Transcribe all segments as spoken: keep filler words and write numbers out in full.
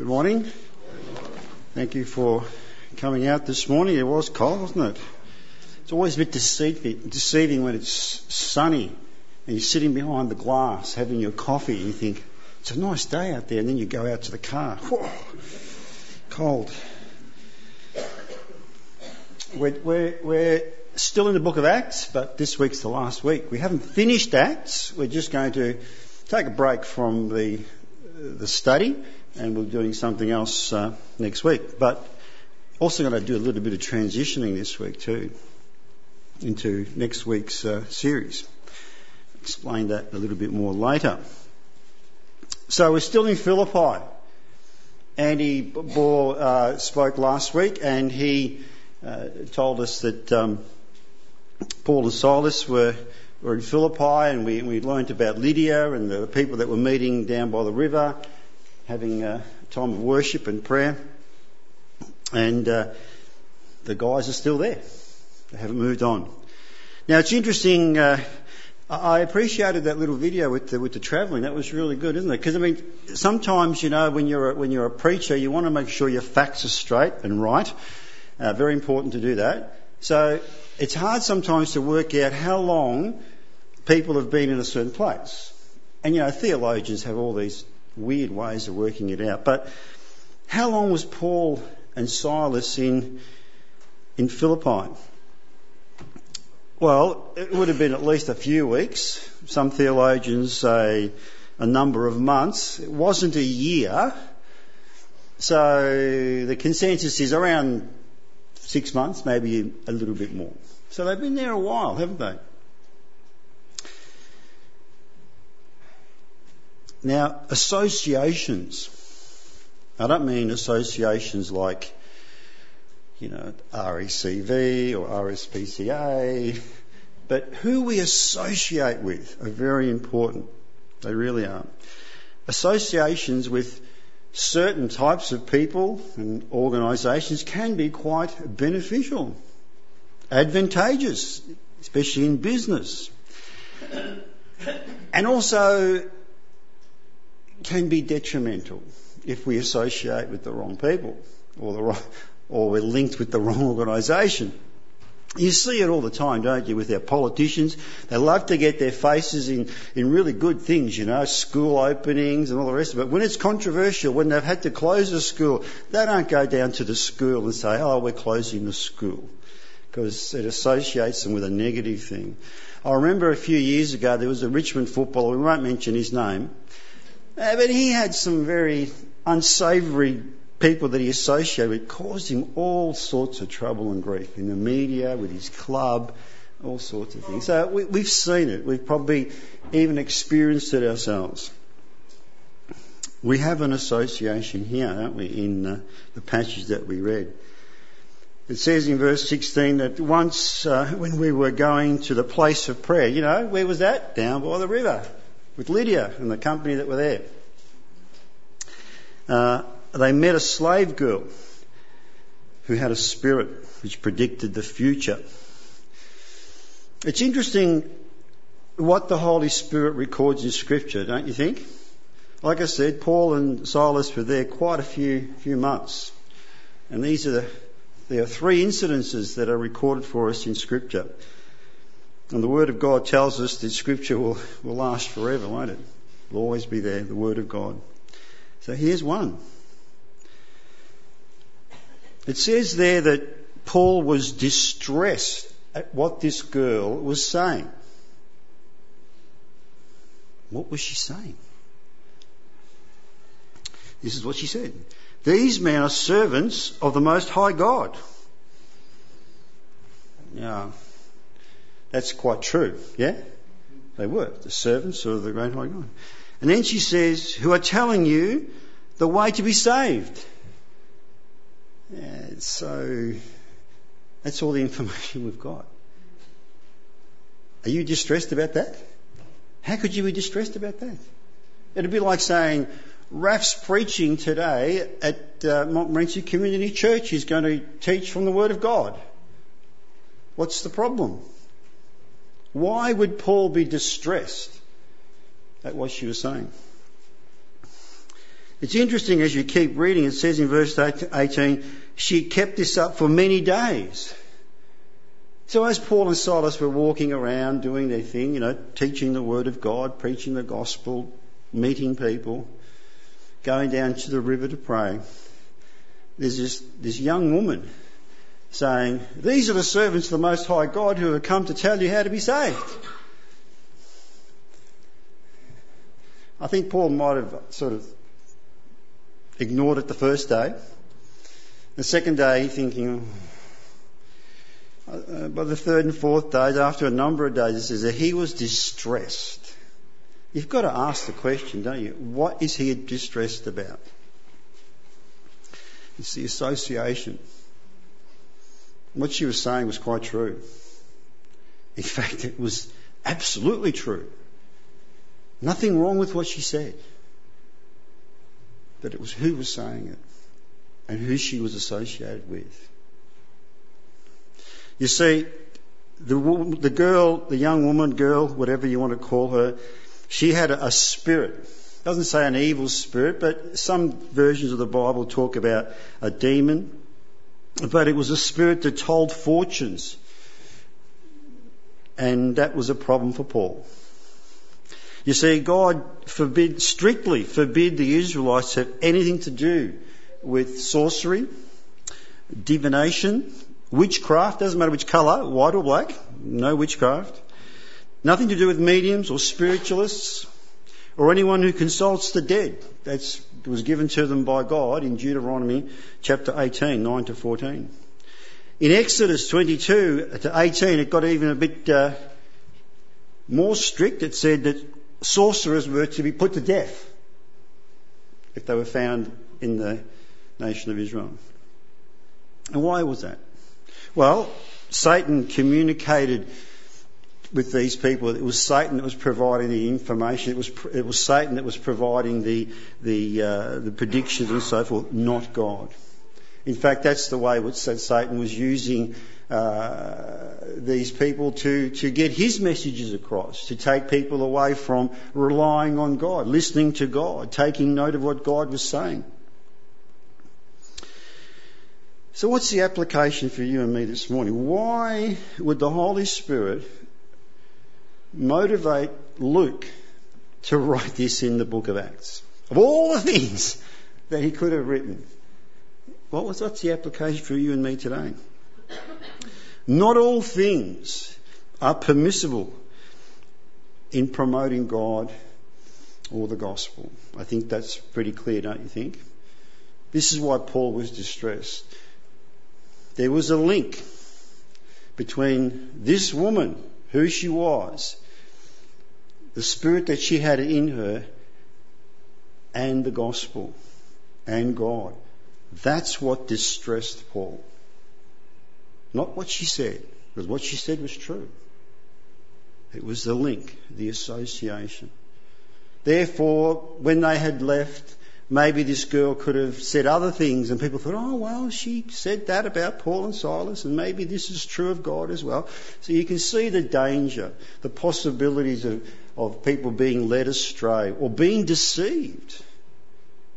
Good morning. Thank you for coming out this morning. It was cold, wasn't it? It's always a bit deceiving when it's sunny and you're sitting behind the glass having your coffee and you think, it's a nice day out there, and then you go out to the car. Whoa, cold. We're, we're, we're still in the book of Acts, but this week's the last week. We haven't finished Acts. We're just going to take a break from the the study, and we're doing something else uh, next week. But also going to do a little bit of transitioning this week too into next week's uh, series. Explain that a little bit more later. So we're still in Philippi. Andy Bor uh, spoke last week, and he uh, told us that um, Paul and Silas were We're in Philippi, and we, we learnt about Lydia and the people that were meeting down by the river, having a time of worship and prayer. And uh, the guys are still there. They haven't moved on. Now, it's interesting. Uh, I appreciated that little video with the, with the travelling. That was really good, isn't it? Because, I mean, sometimes, you know, when you're, a, when you're a preacher, you want to make sure your facts are straight and right. Uh, very important to do that. So it's hard sometimes to work out how long people have been in a certain place. And, you know, theologians have all these weird ways of working it out. But how long was Paul and Silas in in Philippi? Well, it would have been at least a few weeks. Some theologians say a number of months. It wasn't a year. So the consensus is around six months, maybe a little bit more. So they've been there a while, haven't they? Now, associations. I don't mean associations like, you know, R A C V or R S P C A, but who we associate with are very important. They really are. Associations with certain types of people and organisations can be quite beneficial, advantageous, especially in business, and also can be detrimental if we associate with the wrong people or the wrong, or we're linked with the wrong organisation. You see it all the time, don't you, with our politicians. They love to get their faces in, in really good things, you know, school openings and all the rest of it. When it's controversial, when they've had to close a school, they don't go down to the school and say, oh, we're closing the school, because it associates them with a negative thing. I remember a few years ago there was a Richmond footballer, we won't mention his name, but he had some very unsavoury people that he associated with, caused him all sorts of trouble and grief in the media, with his club, all sorts of things. So we, we've seen it. We've probably even experienced it ourselves. We have an association here, don't we, in uh, the passage that we read. It says in verse sixteen that once uh, when we were going to the place of prayer, you know, where was that? Down by the river with Lydia and the company that were there. Uh, They met a slave girl who had a spirit which predicted the future. It's interesting what the Holy Spirit records in Scripture, don't you think? Like I said, Paul and Silas were there quite a few few months. And these are the, there are three incidences that are recorded for us in Scripture. And the Word of God tells us that Scripture will, will last forever, won't it? It will always be there, the Word of God. So here's one. It says there that Paul was distressed at what this girl was saying. What was she saying? This is what she said. These men are servants of the Most High God. Now, that's quite true, yeah? They were, the servants of the Great High God. And then she says, who are telling you the way to be saved. Yeah, so that's all the information we've got. Are you distressed about that? How could you be distressed about that? It'd be like saying Raf's preaching today at uh, Montmorency Community Church. He's going to teach from the Word of God. What's the problem? Why would Paul be distressed at what she was saying? It's interesting as you keep reading, it says in verse eighteen, she kept this up for many days. So as Paul and Silas were walking around doing their thing, you know, teaching the word of God, preaching the gospel, meeting people, going down to the river to pray, there's this, this young woman saying, "These are the servants of the Most High God who have come to tell you how to be saved." I think Paul might have sort of ignored it the first day. The second day, thinking. Uh, by the third and fourth days, after a number of days, it says that he was distressed. You've got to ask the question, don't you? What is he distressed about? It's the association. What she was saying was quite true. In fact, it was absolutely true. Nothing wrong with what she said. But it was who was saying it and who she was associated with. You see, the the girl, the young woman, girl, whatever you want to call her, she had a, a spirit. It doesn't say an evil spirit, but some versions of the Bible talk about a demon. But it was a spirit that told fortunes. And that was a problem for Paul. You see, God forbid, strictly forbid the Israelites to have anything to do with sorcery, divination, witchcraft, doesn't matter which colour, white or black, no witchcraft. Nothing to do with mediums or spiritualists or anyone who consults the dead. That was given to them by God in Deuteronomy chapter eighteen, nine to fourteen. In Exodus twenty-two to eighteen, it got even a bit uh, more strict. It said that sorcerers were to be put to death if they were found in the nation of Israel. And why was that? Well, Satan communicated with these people. It was Satan that was providing the information. It was it was Satan that was providing the the uh, the predictions and so forth, not God. In fact, that's the way which Satan was using uh, these people to to get his messages across, to take people away from relying on God, listening to God, taking note of what God was saying. So what's the application for you and me this morning? Why would the Holy Spirit motivate Luke to write this in the book of Acts? Of all the things that he could have written, what was, what's the application for you and me today? Not all things are permissible in promoting God or the gospel. I think that's pretty clear, don't you think? This is why Paul was distressed. There was a link between this woman, who she was, the spirit that she had in her, and the gospel and God. That's what distressed Paul. Not what she said, because what she said was true. It was the link, the association. Therefore, when they had left, maybe this girl could have said other things and people thought, oh, well, she said that about Paul and Silas and maybe this is true of God as well. So you can see the danger, the possibilities of, of people being led astray or being deceived,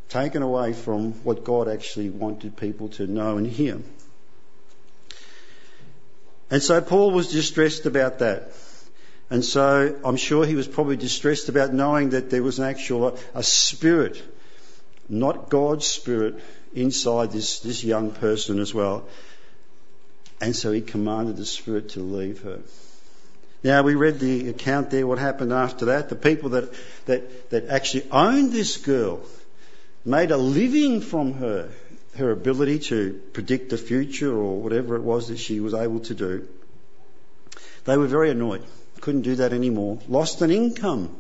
taken away from what God actually wanted people to know and hear. And so Paul was distressed about that. And so I'm sure he was probably distressed about knowing that there was an actual, a spirit, not God's spirit, inside this, this young person as well. And so he commanded the spirit to leave her. Now, we read the account there, what happened after that. The people that, that, that actually owned this girl made a living from her, her ability to predict the future or whatever it was that she was able to do. They were very annoyed, couldn't do that anymore, lost an income.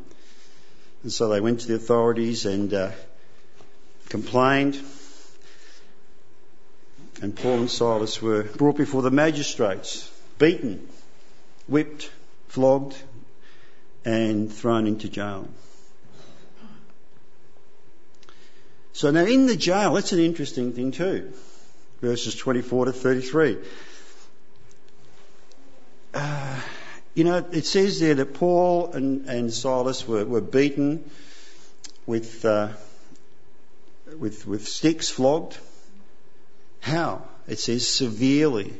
And so they went to the authorities and Uh, complained, and Paul and Silas were brought before the magistrates, beaten, whipped, flogged, and thrown into jail. So now in the jail, that's an interesting thing too. Verses twenty-four to thirty-three. Uh, you know, it says there that Paul and, and Silas were, were beaten with Uh, with with sticks, flogged. How? It says severely.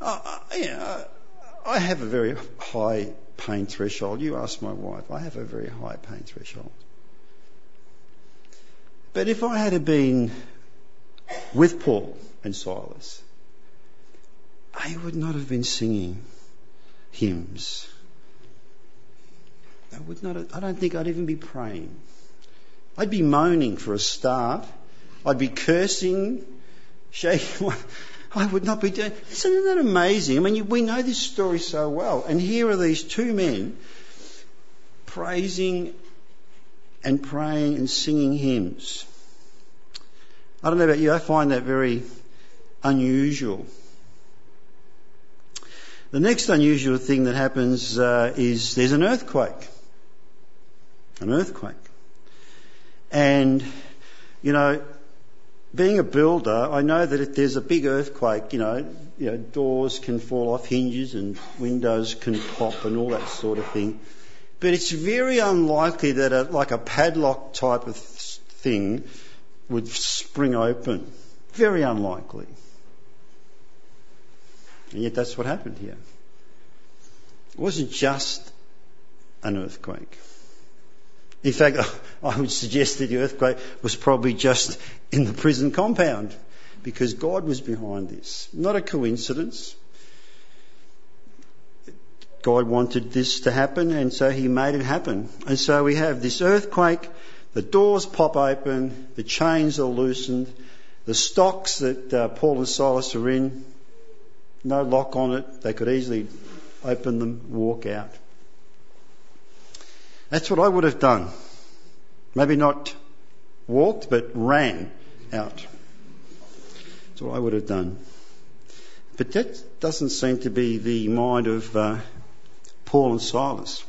I, I, you know, I have a very high pain threshold. You ask my wife. I have a very high pain threshold. But if I had been with Paul and Silas, I would not have been singing hymns. I would not. I don't think I'd even be praying. I'd be moaning for a start. I'd be cursing, shaking. I would not be doing. Isn't that amazing? I mean, we know this story so well. And here are these two men praising and praying and singing hymns. I don't know about you, I find that very unusual. The next unusual thing that happens uh, is there's an earthquake. An earthquake. And, you know, being a builder, I know that if there's a big earthquake, you know, you know, doors can fall off hinges and windows can pop and all that sort of thing. But it's very unlikely that a, like a padlock type of thing would spring open. Very unlikely. And yet that's what happened here. It wasn't just an earthquake. In fact, I would suggest that the earthquake was probably just in the prison compound, because God was behind this. Not a coincidence. God wanted this to happen, and so he made it happen. And so we have this earthquake, the doors pop open, the chains are loosened, the stocks that uh, Paul and Silas were in, no lock on it. They could easily open them, walk out. That's what I would have done. Maybe not walked, but ran out. That's what I would have done. But that doesn't seem to be the mind of uh, Paul and Silas.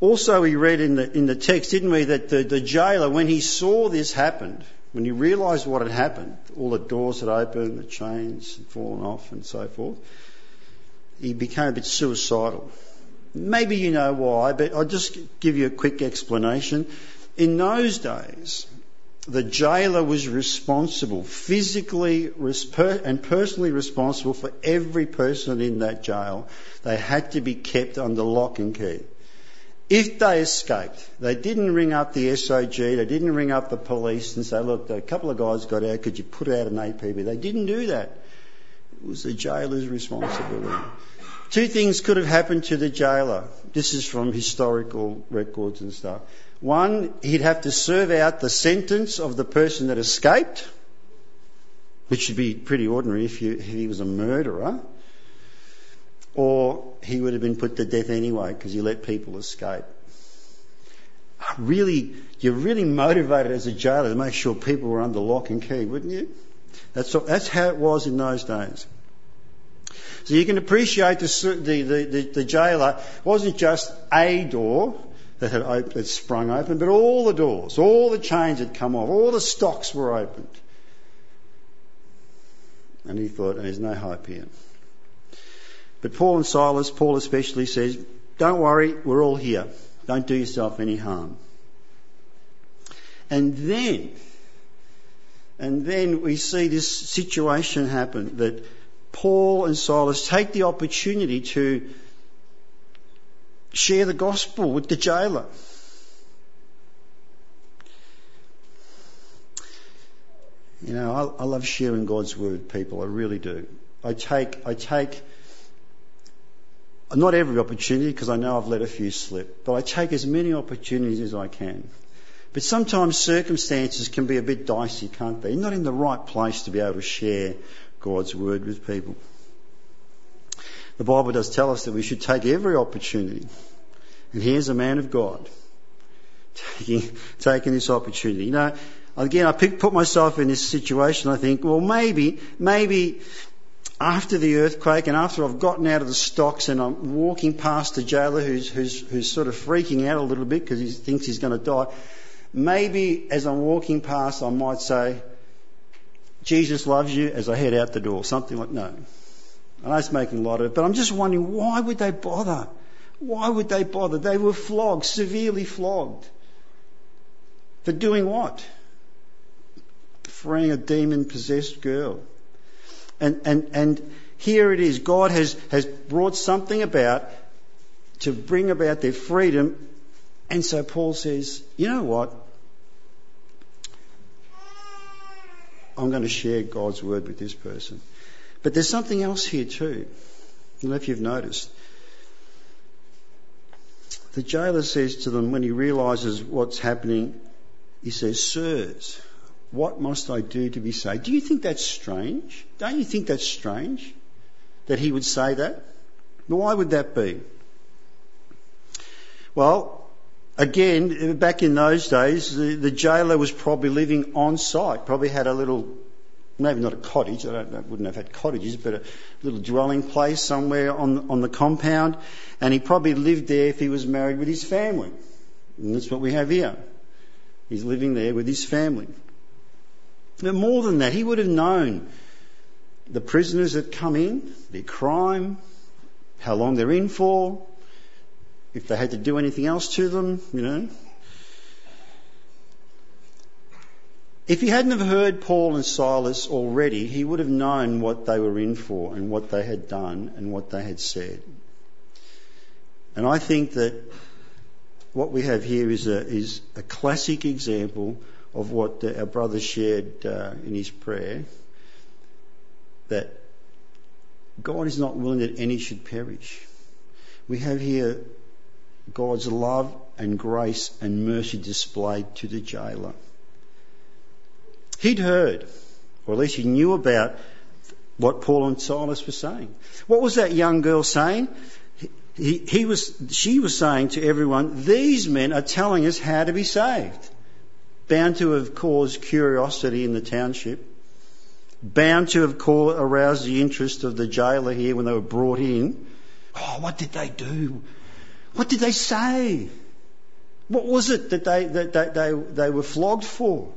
Also, we read in the in the text, didn't we, that the, the jailer, when he saw this happened, when he realised what had happened, all the doors had opened, the chains had fallen off and so forth, he became a bit suicidal. Maybe you know why, but I'll just give you a quick explanation. In those days, the jailer was responsible, physically and personally responsible for every person in that jail. They had to be kept under lock and key. If they escaped, they didn't ring up the S O G, they didn't ring up the police and say, look, a couple of guys got out, could you put out an A P B? They didn't do that. It was the jailer's responsibility. Two things could have happened to the jailer. This is from historical records and stuff. One, he'd have to serve out the sentence of the person that escaped, which would be pretty ordinary if, you, if he was a murderer. Or he would have been put to death anyway because he let people escape. Really, you're really motivated as a jailer to make sure people were under lock and key, wouldn't you? That's, what, that's how it was in those days. So you can appreciate the, the, the, the jailer. It wasn't just a door that had, op- that sprung open, but all the doors, all the chains had come off, all the stocks were opened. And he thought, there's no hope here. But Paul and Silas, Paul especially, says, don't worry, we're all here. Don't do yourself any harm. And then, and then we see this situation happen, that Paul and Silas take the opportunity to share the gospel with the jailer. You know, I, I love sharing God's word with people, I really do. I take, I take... not every opportunity, because I know I've let a few slip, but I take as many opportunities as I can. But sometimes circumstances can be a bit dicey, can't they? You're not in the right place to be able to share God's word with people. The Bible does tell us that we should take every opportunity. And here's a man of God taking, taking this opportunity. You know, again, I pick, put myself in this situation. I think, well, maybe, maybe... after the earthquake and after I've gotten out of the stocks and I'm walking past the jailer who's who's who's sort of freaking out a little bit because he thinks he's going to die, maybe as I'm walking past I might say, Jesus loves you, as I head out the door, something like no. I know it's making light of it, but I'm just wondering, why would they bother? Why would they bother? They were flogged, severely flogged. For doing what? Freeing a demon-possessed girl. And and and here it is. God has, has brought something about to bring about their freedom. And so Paul says, you know what? I'm going to share God's word with this person. But there's something else here too. I don't know if you've noticed. The jailer says to them when he realises what's happening, he says, sirs, what must I do to be saved? Do you think that's strange? Don't you think that's strange that he would say that? Why would that be? Well, again, back in those days, the, the jailer was probably living on site, probably had a little, maybe not a cottage, I, don't, I wouldn't have had cottages, but a little dwelling place somewhere on, on the compound, and he probably lived there if he was married with his family. And that's what we have here. He's living there with his family. But more than that, he would have known the prisoners that come in, their crime, how long they're in for, if they had to do anything else to them, you know. If he hadn't have heard Paul and Silas already, he would have known what they were in for and what they had done and what they had said. And I think that what we have here is a, is a classic example of what our brother shared uh, in his prayer, that God is not willing that any should perish. We have here God's love and grace and mercy displayed to the jailer. He'd heard, or at least he knew about what Paul and Silas were saying. What was that young girl saying? He, he was, she was saying to everyone, these men are telling us how to be saved. Bound to have caused curiosity in the township. Bound to have caused, aroused the interest of the jailer here when they were brought in. Oh, what did they do? What did they say? What was it that they that they, they, they were flogged for?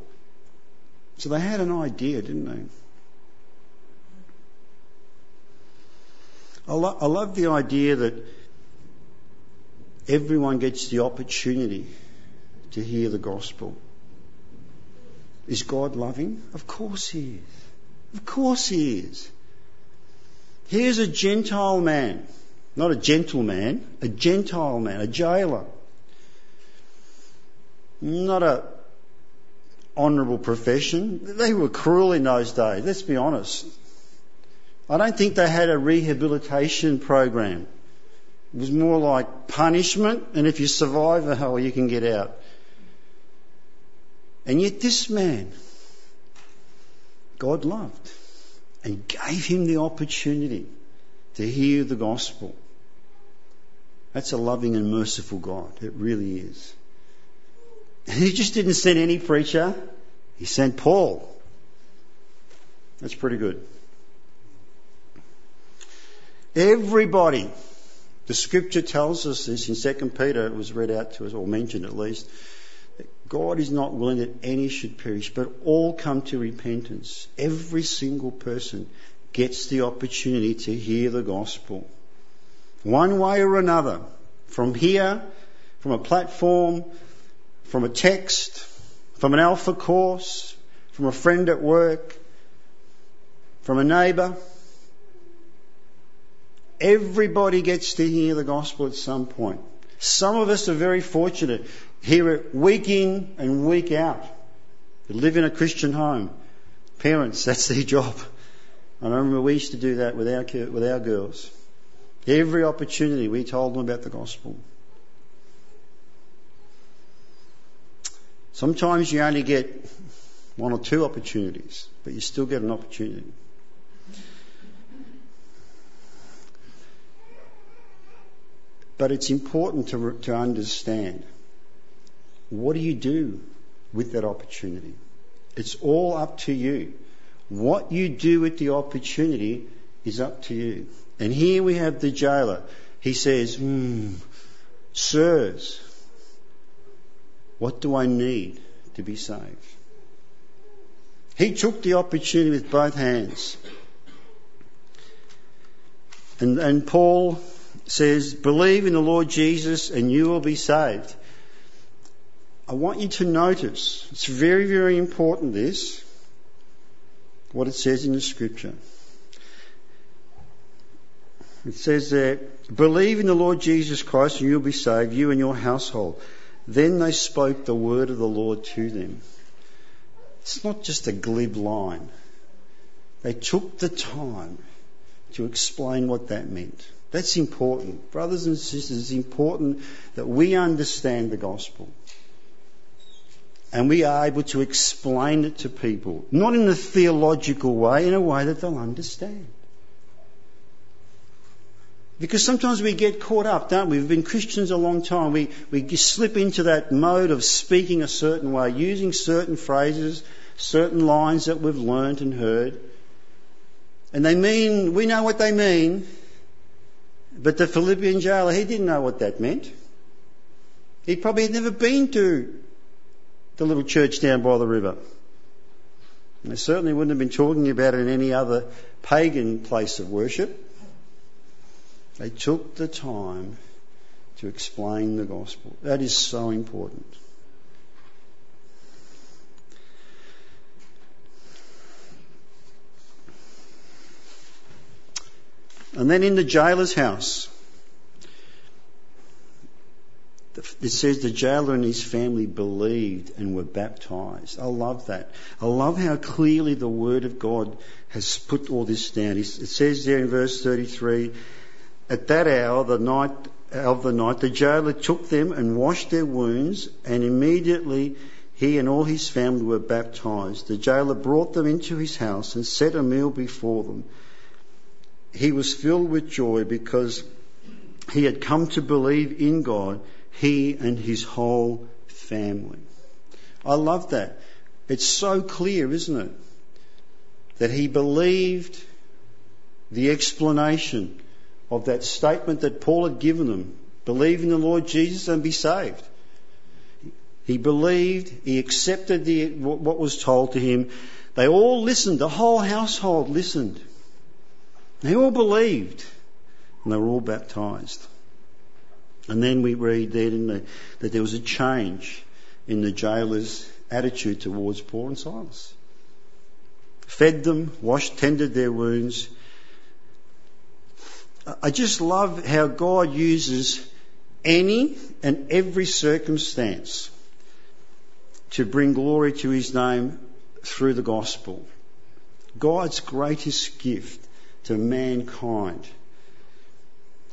So they had an idea, didn't they? I, lo- I love the idea that everyone gets the opportunity to hear the gospel. Is God loving? Of course he is. Of course he is. Here's a Gentile man. Not a gentleman, a Gentile man, a jailer. Not a honourable profession. They were cruel in those days, let's be honest. I don't think they had a rehabilitation program. It was more like punishment, and if you survive the hell, you can get out. And yet this man, God loved and gave him the opportunity to hear the gospel. That's a loving and merciful God. It really is. And he just didn't send any preacher. He sent Paul. That's pretty good. Everybody. The scripture tells us this in Second Peter. It was read out to us, or mentioned at least, that God is not willing that any should perish, but all come to repentance. Every single person gets the opportunity to hear the gospel. One way or another, from here, from a platform, from a text, from an alpha course, from a friend at work, from a neighbour. Everybody gets to hear the gospel at some point. Some of us are very fortunate, hear it week in and week out. We live in a Christian home. Parents, that's their job. I remember we used to do that with our with our girls. Every opportunity we told them about the gospel. Sometimes you only get one or two opportunities, but you still get an opportunity. But it's important to to understand, what do you do with that opportunity? It's all up to you. What you do with the opportunity is up to you. And here we have the jailer. He says, mm, sirs, what do I need to be saved? He took the opportunity with both hands. And, and Paul says, believe in the Lord Jesus and you will be saved. I want you to notice, it's very, very important this, what it says in the scripture. It says there, believe in the Lord Jesus Christ and you'll be saved, you and your household. Then they spoke the word of the Lord to them. It's not just a glib line. They took the time to explain what that meant. That's important. Brothers and sisters, it's important that we understand the gospel. And we are able to explain it to people. Not in a theological way, in a way that they'll understand. Because sometimes we get caught up, don't we? We've been Christians a long time. We we slip into that mode of speaking a certain way, using certain phrases, certain lines that we've learnt and heard. And they mean, we know what they mean, but the Philippian jailer, he didn't know what that meant. He probably had never been to the little church down by the river. And they certainly wouldn't have been talking about it in any other pagan place of worship. They took the time to explain the gospel. That is so important. And then in the jailer's house, it says the jailer and his family believed and were baptized. I love that. I love how clearly the word of God has put all this down. It says there in verse thirty-three, at that hour the night, of the night, the jailer took them and washed their wounds, and immediately he and all his family were baptized. The jailer brought them into his house and set a meal before them. He was filled with joy because he had come to believe in God, he and his whole family. I love that. It's so clear, isn't it? That he believed the explanation of that statement that Paul had given them, believe in the Lord Jesus and be saved. He believed, he accepted the, what was told to him. They all listened, the whole household listened. They all believed, and they were all baptized. And then we read there in the, that there was a change in the jailer's attitude towards Paul and Silas. Fed them, washed, tended their wounds. I just love how God uses any and every circumstance to bring glory to his name through the gospel. God's greatest gift to mankind.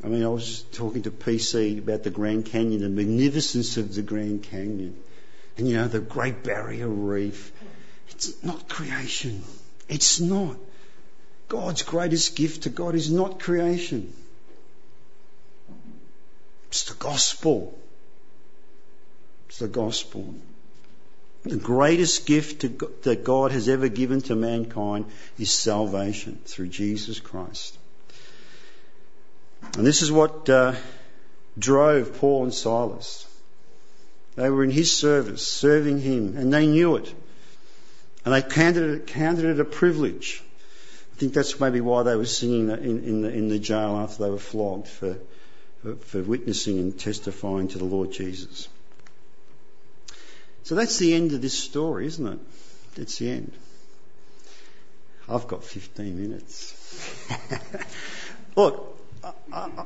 I mean, I was just talking to P C about the Grand Canyon, the magnificence of the Grand Canyon. And, you know, the Great Barrier Reef. It's not creation. It's not. God's greatest gift to God is not creation. It's the gospel. It's the gospel. The greatest gift to God, that God has ever given to mankind is salvation through Jesus Christ. And this is what uh, drove Paul and Silas. They were in his service, serving him, and they knew it. And they counted it, counted it a privilege. I think that's maybe why they were singing in, in, the, in the jail after they were flogged for, for, for witnessing and testifying to the Lord Jesus. So that's the end of this story, isn't it? That's the end. I've got fifteen minutes. Look, I, I,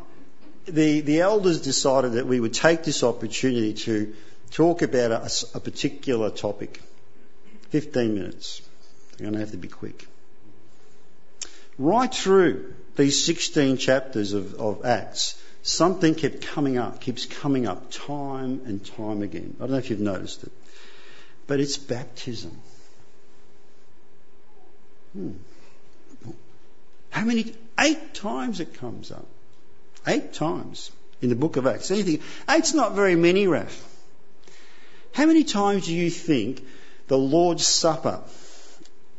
the, the elders decided that we would take this opportunity to talk about a, a particular topic. fifteen minutes. I'm going to have to be quick. Right through these sixteen chapters of, of Acts, something kept coming up, keeps coming up time and time again. I don't know if you've noticed it. But it's baptism. Hmm. How many? Eight times it comes up. Eight times in the book of Acts. Anything? Eight's not very many, Raph. How many times do you think the Lord's Supper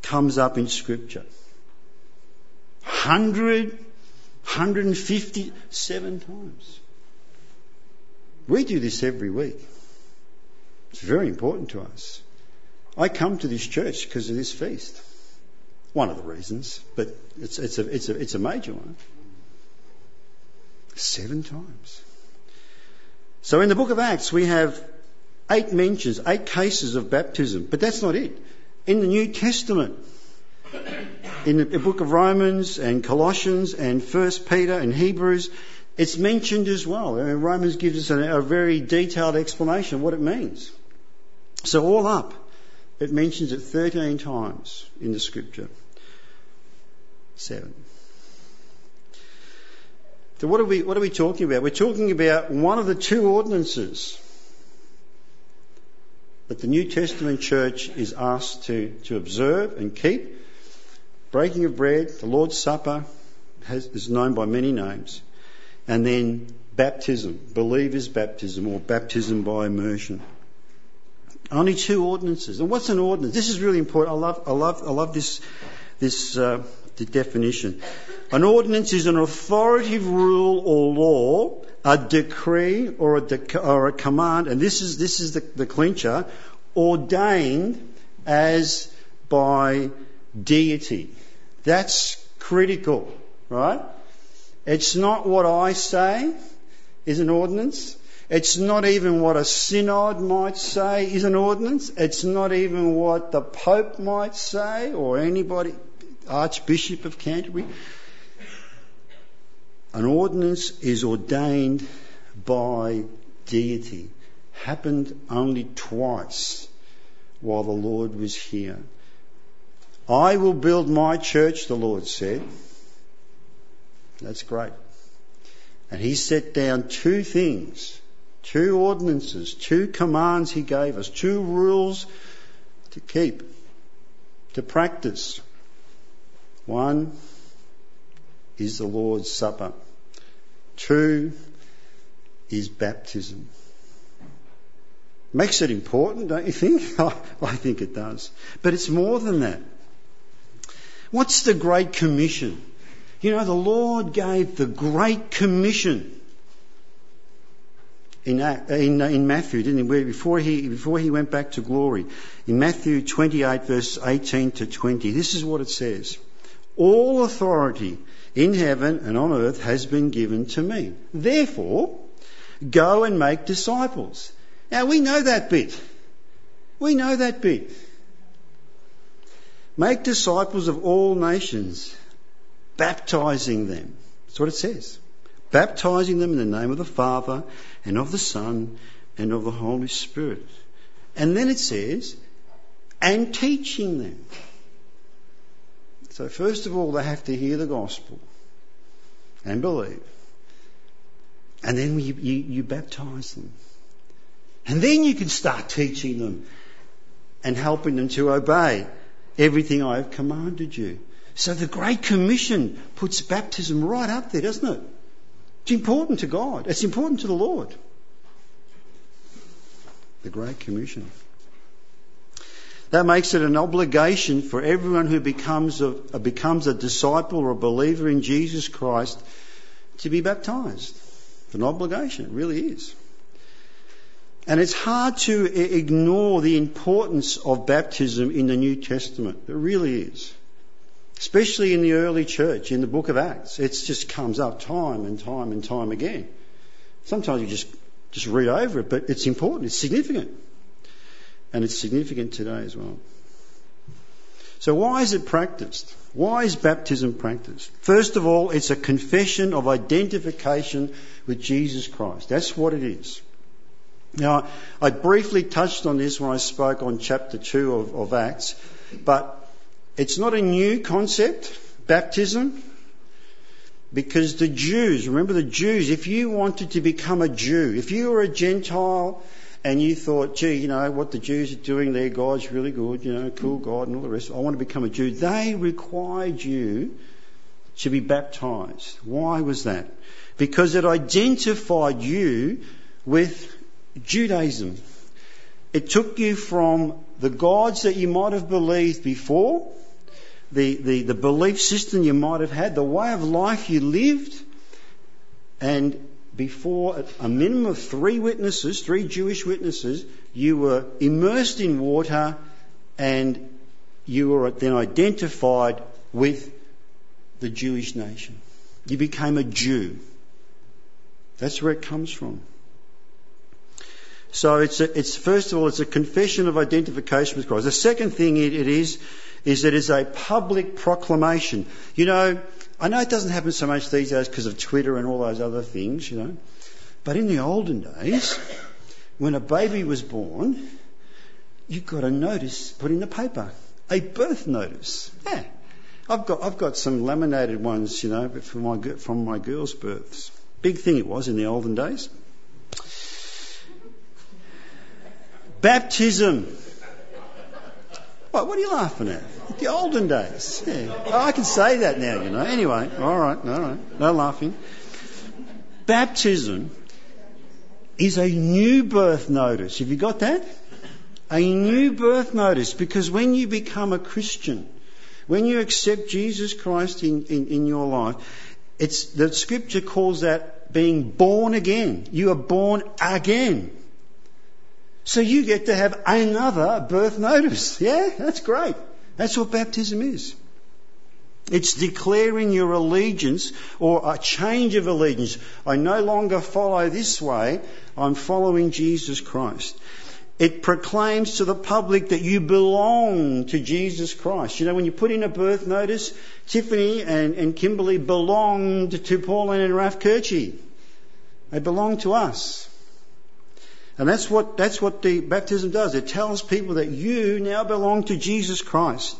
comes up in Scripture? Hundred, hundred and fifty, seven times. We do this every week. It's very important to us. I come to this church because of this feast. One of the reasons, but it's it's a it's a it's a major one. Seven times. So in the book of Acts we have eight mentions, eight cases of baptism, but that's not it. In the New Testament, in the book of Romans and Colossians and First Peter and Hebrews, it's mentioned as well. I mean, Romans gives us a, a very detailed explanation of what it means. So all up, it mentions it thirteen times in the scripture. Seven. So what are we, what are we talking about? We're talking about one of the two ordinances that the New Testament church is asked to, to observe and keep. Breaking of bread, the Lord's Supper has, is known by many names. And then baptism, believer's baptism or baptism by immersion. Only two ordinances. And what's an ordinance? This is really important. I love, I love, I love this, this uh, the definition. An ordinance is an authoritative rule or law, a decree or a, dec- or a command, and this is this is the, the clincher, ordained as by deity. That's critical, right? It's not what I say is an ordinance. It's not even what a synod might say is an ordinance. It's not even what the Pope might say or anybody, Archbishop of Canterbury. An ordinance is ordained by deity. Happened only twice while the Lord was here. I will build my church, the Lord said. That's great. And he set down two things, two ordinances, two commands he gave us, two rules to keep, to practice. One is the Lord's Supper. Two is baptism. Makes it important, don't you think? I think it does. But it's more than that. What's the Great Commission? You know, the Lord gave the Great Commission in in, in Matthew, didn't he? Before he before he went back to glory, in Matthew twenty-eight, verse eighteen to twenty. This is what it says: "All authority in heaven and on earth has been given to me. Therefore, go and make disciples." Now, we know that bit. We know that bit. Make disciples of all nations, baptizing them. That's what it says. Baptizing them in the name of the Father and of the Son and of the Holy Spirit. And then it says, and teaching them. So first of all, they have to hear the gospel and believe. And then you, you, you baptise them. And then you can start teaching them and helping them to obey everything I have commanded you. So the Great Commission puts baptism right up there, doesn't it? It's important to God. It's important to the Lord. The Great Commission. That makes it an obligation for everyone who becomes a, becomes a disciple or a believer in Jesus Christ to be baptised. It's an obligation, it really is. And it's hard to ignore the importance of baptism in the New Testament. It really is. Especially in the early church, in the book of Acts. It just comes up time and time and time again. Sometimes you just, just read over it, but it's important, it's significant. And it's significant today as well. So why is it practiced? Why is baptism practiced? First of all, it's a confession of identification with Jesus Christ. That's what it is. Now, I briefly touched on this when I spoke on chapter two of, of Acts, but it's not a new concept, baptism, because the Jews, remember the Jews, if you wanted to become a Jew, if you were a Gentile, and you thought, gee, you know, what the Jews are doing there, God's really good, you know, cool God and all the rest. I want to become a Jew. They required you to be baptised. Why was that? Because it identified you with Judaism. It took you from the gods that you might have believed before, the, the, the belief system you might have had, the way of life you lived, and before a minimum of three witnesses, three Jewish witnesses, you were immersed in water and you were then identified with the Jewish nation. You became a Jew. That's where it comes from. So it's a, it's first of all, it's a confession of identification with Christ. The second thing it, it is, is that it's a public proclamation. You know, I know it doesn't happen so much these days because of Twitter and all those other things, you know, but in the olden days, when a baby was born, you got a notice put in the paper, a birth notice. Yeah, I've got I've got some laminated ones, you know, from my from my girls' births. Big thing it was in the olden days. Baptism. What, what are you laughing at? The olden days. Yeah. Oh, I can say that now, you know. Anyway, all right, all right, no laughing. Baptism is a new birth notice. Have you got that? A new birth notice, because when you become a Christian, when you accept Jesus Christ in, in, in your life, it's the Scripture calls that being born again. You are born again. So you get to have another birth notice. Yeah, that's great. That's what baptism is. It's declaring your allegiance or a change of allegiance. I no longer follow this way. I'm following Jesus Christ. It proclaims to the public that you belong to Jesus Christ. You know, when you put in a birth notice, Tiffany and, and Kimberly belonged to Pauline and Raf Kirchie. They belong to us. And that's what that's what the baptism does. It tells people that you now belong to Jesus Christ.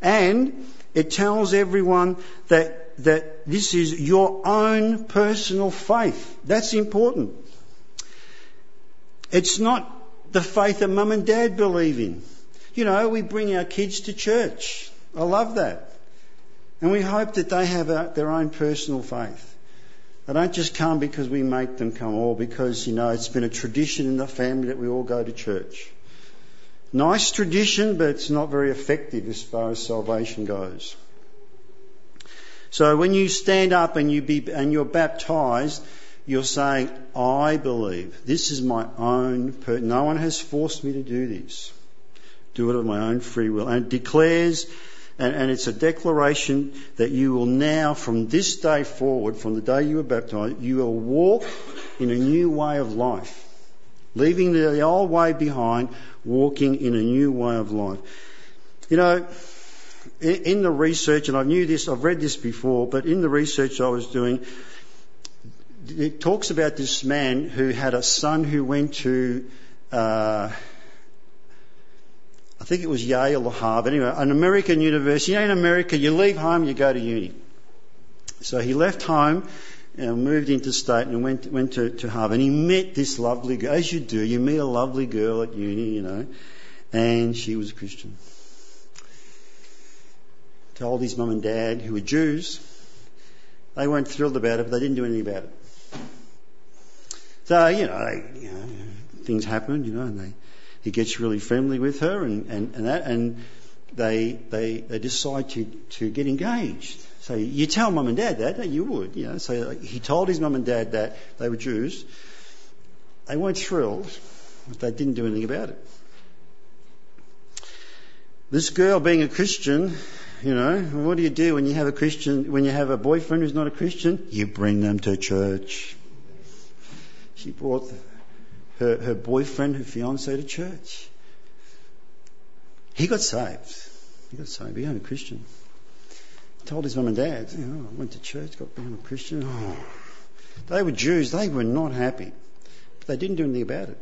And it tells everyone that that this is your own personal faith. That's important. It's not the faith that mum and dad believe in. You know, we bring our kids to church. I love that. And we hope that they have a, their own personal faith. They don't just come because we make them come, or because, you know, it's been a tradition in the family that we all go to church. Nice tradition, but it's not very effective as far as salvation goes. So when you stand up and you be and you're baptised, you're saying, I believe. This is my own per- no one has forced me to do this. Do it of my own free will. And it declares... And, and it's a declaration that you will now, from this day forward, from the day you were baptised, you will walk in a new way of life, leaving the, the old way behind, walking in a new way of life. You know, in, in the research, and I knew this, I've read this before, but in the research I was doing, it talks about this man who had a son who went to... Uh, I think it was Yale or Harvard, anyway, an American university. You know, in America, you leave home, you go to uni. So he left home and moved into state and went went to, to Harvard. And he met this lovely girl, as you do, you meet a lovely girl at uni, you know, and she was a Christian. Told his mum and dad, who were Jews. They weren't thrilled about it, but they didn't do anything about it. So, you know, they, you know things happened, you know, and they... He gets really friendly with her, and, and, and that, and they they they decide to, to get engaged. So you tell mum and dad that, you would, you know. So he told his mum and dad that they were Jews. They weren't thrilled, but they didn't do anything about it. This girl, being a Christian, you know, what do you do when you have a Christian? When you have a boyfriend who's not a Christian, you bring them to church. She brought them. Her, her boyfriend, her fiancé, to church. He got saved. He got saved. He became a Christian. Told his mum and dad, you know, I went to church, got became a Christian. Oh. They were Jews. They were not happy. But they didn't do anything about it.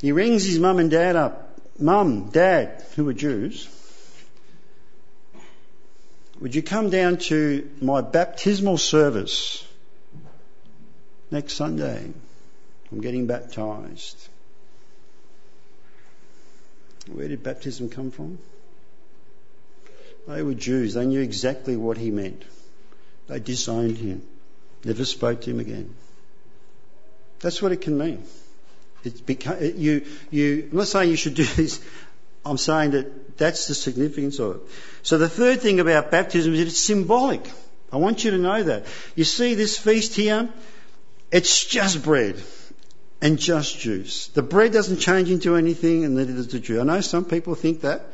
He rings his mum and dad up. Mum, Dad, who were Jews, would you come down to my baptismal service? Next Sunday, I'm getting baptised. Where did baptism come from? They were Jews. They knew exactly what he meant. They disowned him. Never spoke to him again. That's what it can mean. It's because you, you, I'm not saying you should do this. I'm saying that that's the significance of it. So the third thing about baptism is that it's symbolic. I want you to know that. You see this feast here? It's just bread and just juice. The bread doesn't change into anything, and neither does the juice. I know some people think that.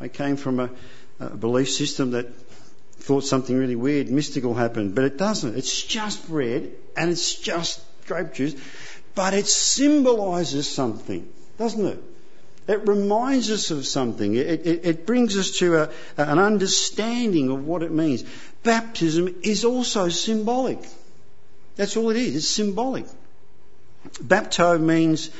I came from a, a belief system that thought something really weird, mystical happened, but it doesn't. It's just bread and it's just grape juice, but it symbolises something, doesn't it? It reminds us of something. It, it, it brings us to a, an understanding of what it means. Baptism is also symbolic. That's all it is. It's symbolic. Bapto means,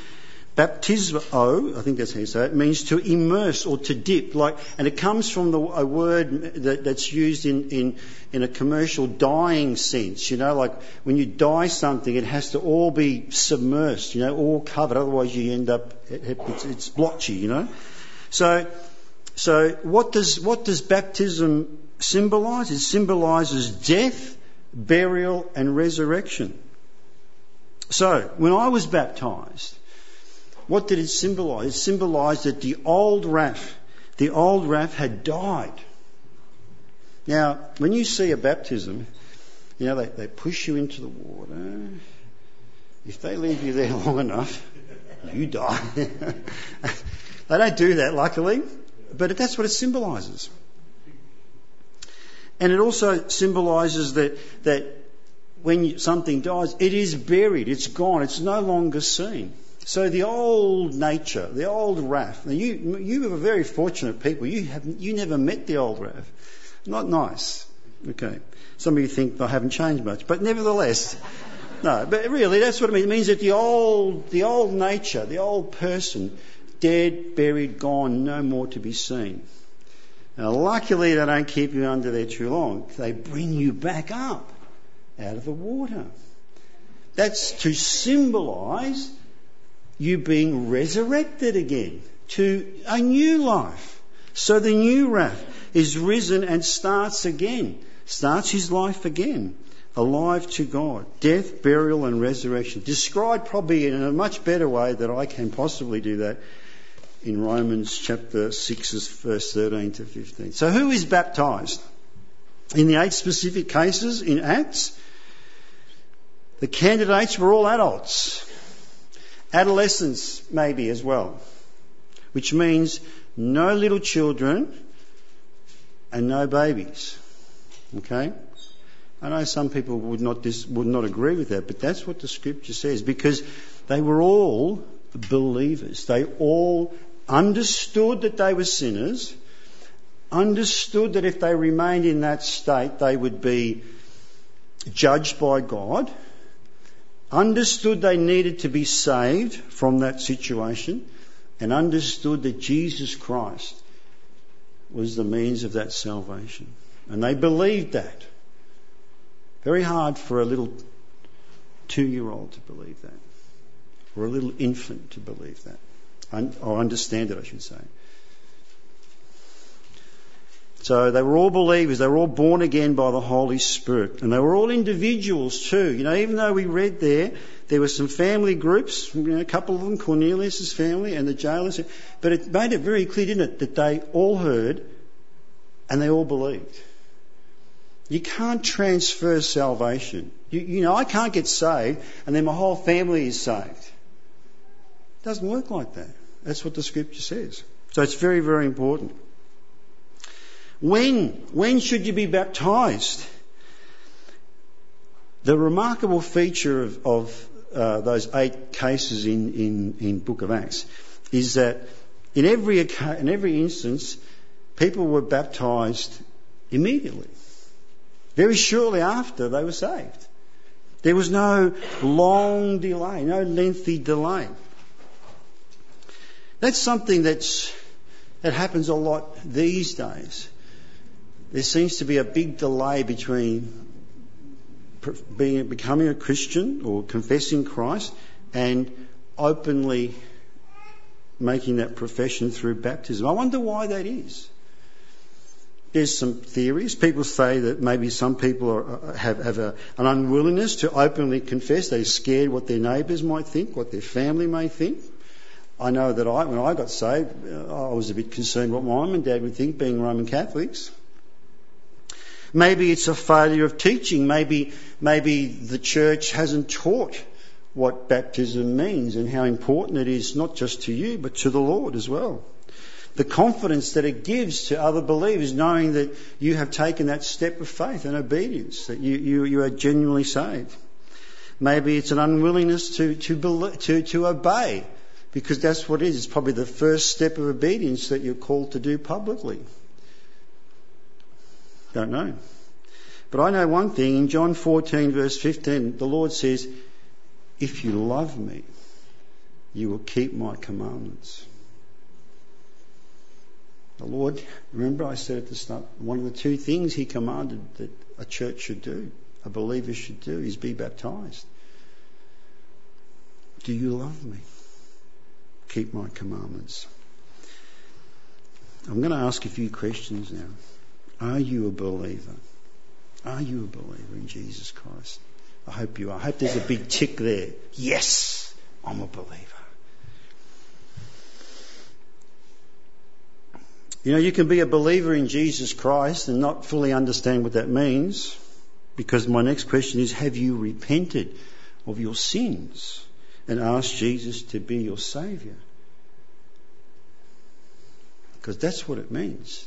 baptizo, I think that's how you say it, means to immerse or to dip. Like, and it comes from the, a word that, that's used in, in, in a commercial dyeing sense. You know, like when you dye something, it has to all be submersed, you know, all covered. Otherwise you end up, it, it's, it's blotchy, you know. So, so what does, what does baptism symbolise? It symbolises death, burial and resurrection. So, when I was baptised, what did it symbolise? It symbolised that the old Raf, the old Raf had died. Now, when you see a baptism, you know, they, they push you into the water. If they leave you there long enough, you die. They don't do that, luckily, but that's what it symbolises. And it also symbolises that that when something dies, it is buried, it's gone, it's no longer seen. So the old nature, the old Raf. Now you you are very fortunate people. You have you never met the old Raf. Not nice. Okay. Some of you think I haven't changed much, but nevertheless, no. But really, that's what it means. It means that the old the old nature, the old person, dead, buried, gone, no more to be seen. Now, luckily, they don't keep you under there too long. They bring you back up out of the water. That's to symbolise you being resurrected again to a new life. So the new Raf is risen and starts again, starts his life again, alive to God. Death, burial and resurrection. Described probably in a much better way than I can possibly do that in Romans chapter six, verse thirteen to fifteen. So who is baptised? In the eight specific cases in Acts, the candidates were all adults. Adolescents maybe as well, which means no little children and no babies. Okay? I know some people would not dis- would not agree with that, but that's what the scripture says, because they were all believers. They all understood that they were sinners, understood that if they remained in that state they would be judged by God, understood they needed to be saved from that situation, and understood that Jesus Christ was the means of that salvation. And they believed that. Very hard for a little two-year-old to believe that, or a little infant to believe that, or understand it, I should say. So they were all believers, they were all born again by the Holy Spirit. And they were all individuals too. You know, even though we read there, there were some family groups, you know, a couple of them, Cornelius' family and the jailers. But it made it very clear, didn't it, that they all heard and they all believed. You can't transfer salvation. You, you know, I can't get saved and then my whole family is saved. It doesn't work like that. That's what the scripture says. So it's very, very important. When when should you be baptised? The remarkable feature of, of uh, those eight cases in, in, in Book of Acts is that in every in every instance, people were baptised immediately, very shortly after they were saved. There was no long delay, no lengthy delay. That's something that's that happens a lot these days. There seems to be a big delay between being, becoming a Christian or confessing Christ and openly making that profession through baptism. I wonder why that is. There's some theories. People say that maybe some people are, have, have a, an unwillingness to openly confess. They're scared what their neighbours might think, what their family may think. I know that I, when I got saved, I was a bit concerned what my mum and dad would think, being Roman Catholics. Maybe it's a failure of teaching. Maybe maybe the church hasn't taught what baptism means and how important it is, not just to you, but to the Lord as well. The confidence that it gives to other believers, knowing that you have taken that step of faith and obedience, that you, you, you are genuinely saved. Maybe it's an unwillingness to to to, to obey, because that's what it is. It's probably the first step of obedience that you're called to do publicly. Don't know. But I know one thing. In John fourteen, verse fifteen, the Lord says, if you love me, you will keep my commandments. The Lord, remember I said at the start, one of the two things he commanded that a church should do, a believer should do, is be baptised. Do you love me? Keep my commandments. I'm going to ask a few questions now. Are you a believer? Are you a believer in Jesus Christ? I hope you are. I hope there's a big tick there. Yes, I'm a believer. You know, you can be a believer in Jesus Christ and not fully understand what that means, because my next question is, have you repented of your sins and asked Jesus to be your Saviour? Because that's what it means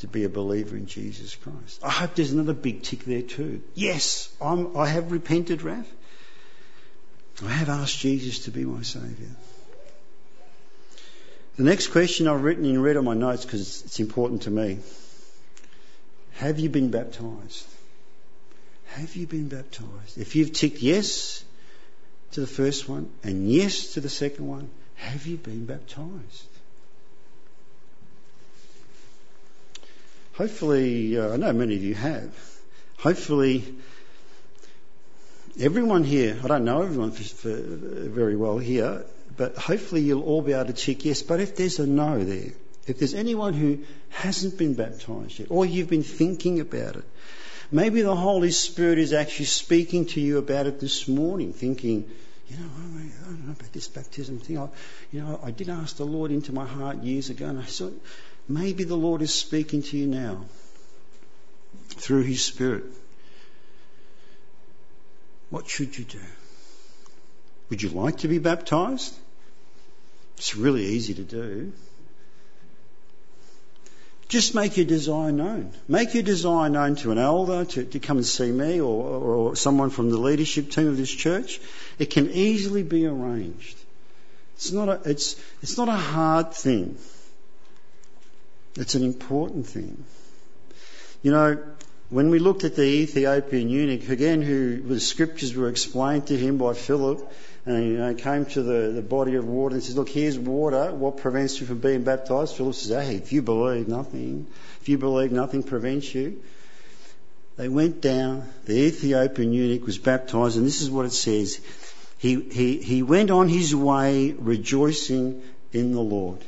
to be a believer in Jesus Christ. I hope there's another big tick there too. Yes, I'm, I have repented, Raph. I have asked Jesus to be my Saviour. The next question I've written in red on my notes because it's important to me. Have you been baptised? Have you been baptised? If you've ticked yes to the first one and yes to the second one, have you been baptised? Hopefully, uh, I know many of you have. Hopefully, everyone here, I don't know everyone for, for, very well here, but hopefully you'll all be able to tick yes. But if there's a no there, if there's anyone who hasn't been baptised yet, or you've been thinking about it, maybe the Holy Spirit is actually speaking to you about it this morning, thinking, you know, I don't know about this baptism thing. I, you know, I did ask the Lord into my heart years ago, and I thought maybe the Lord is speaking to you now through His Spirit. What should you do? Would you like to be baptised? It's really easy to do. Just make your desire known. Make your desire known to an elder, to, to come and see me, or, or someone from the leadership team of this church. It can easily be arranged. It's not a, it's, it's not a hard thing. It's an important thing. You know, when we looked at the Ethiopian eunuch, again, who the scriptures were explained to him by Philip, and you know, came to the, the body of water and says, look, here's water. What prevents you from being baptised? Philip says, hey, if you believe, nothing. If you believe, nothing prevents you. They went down. The Ethiopian eunuch was baptised, and this is what it says. He, he, he went on his way rejoicing in the Lord.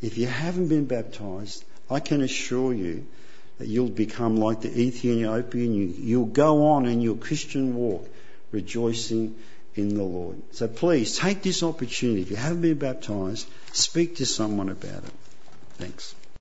If you haven't been baptised, I can assure you that you'll become like the Ethiopian. You, you'll go on in your Christian walk rejoicing in the Lord. So please take this opportunity. If you haven't been baptised, speak to someone about it. Thanks.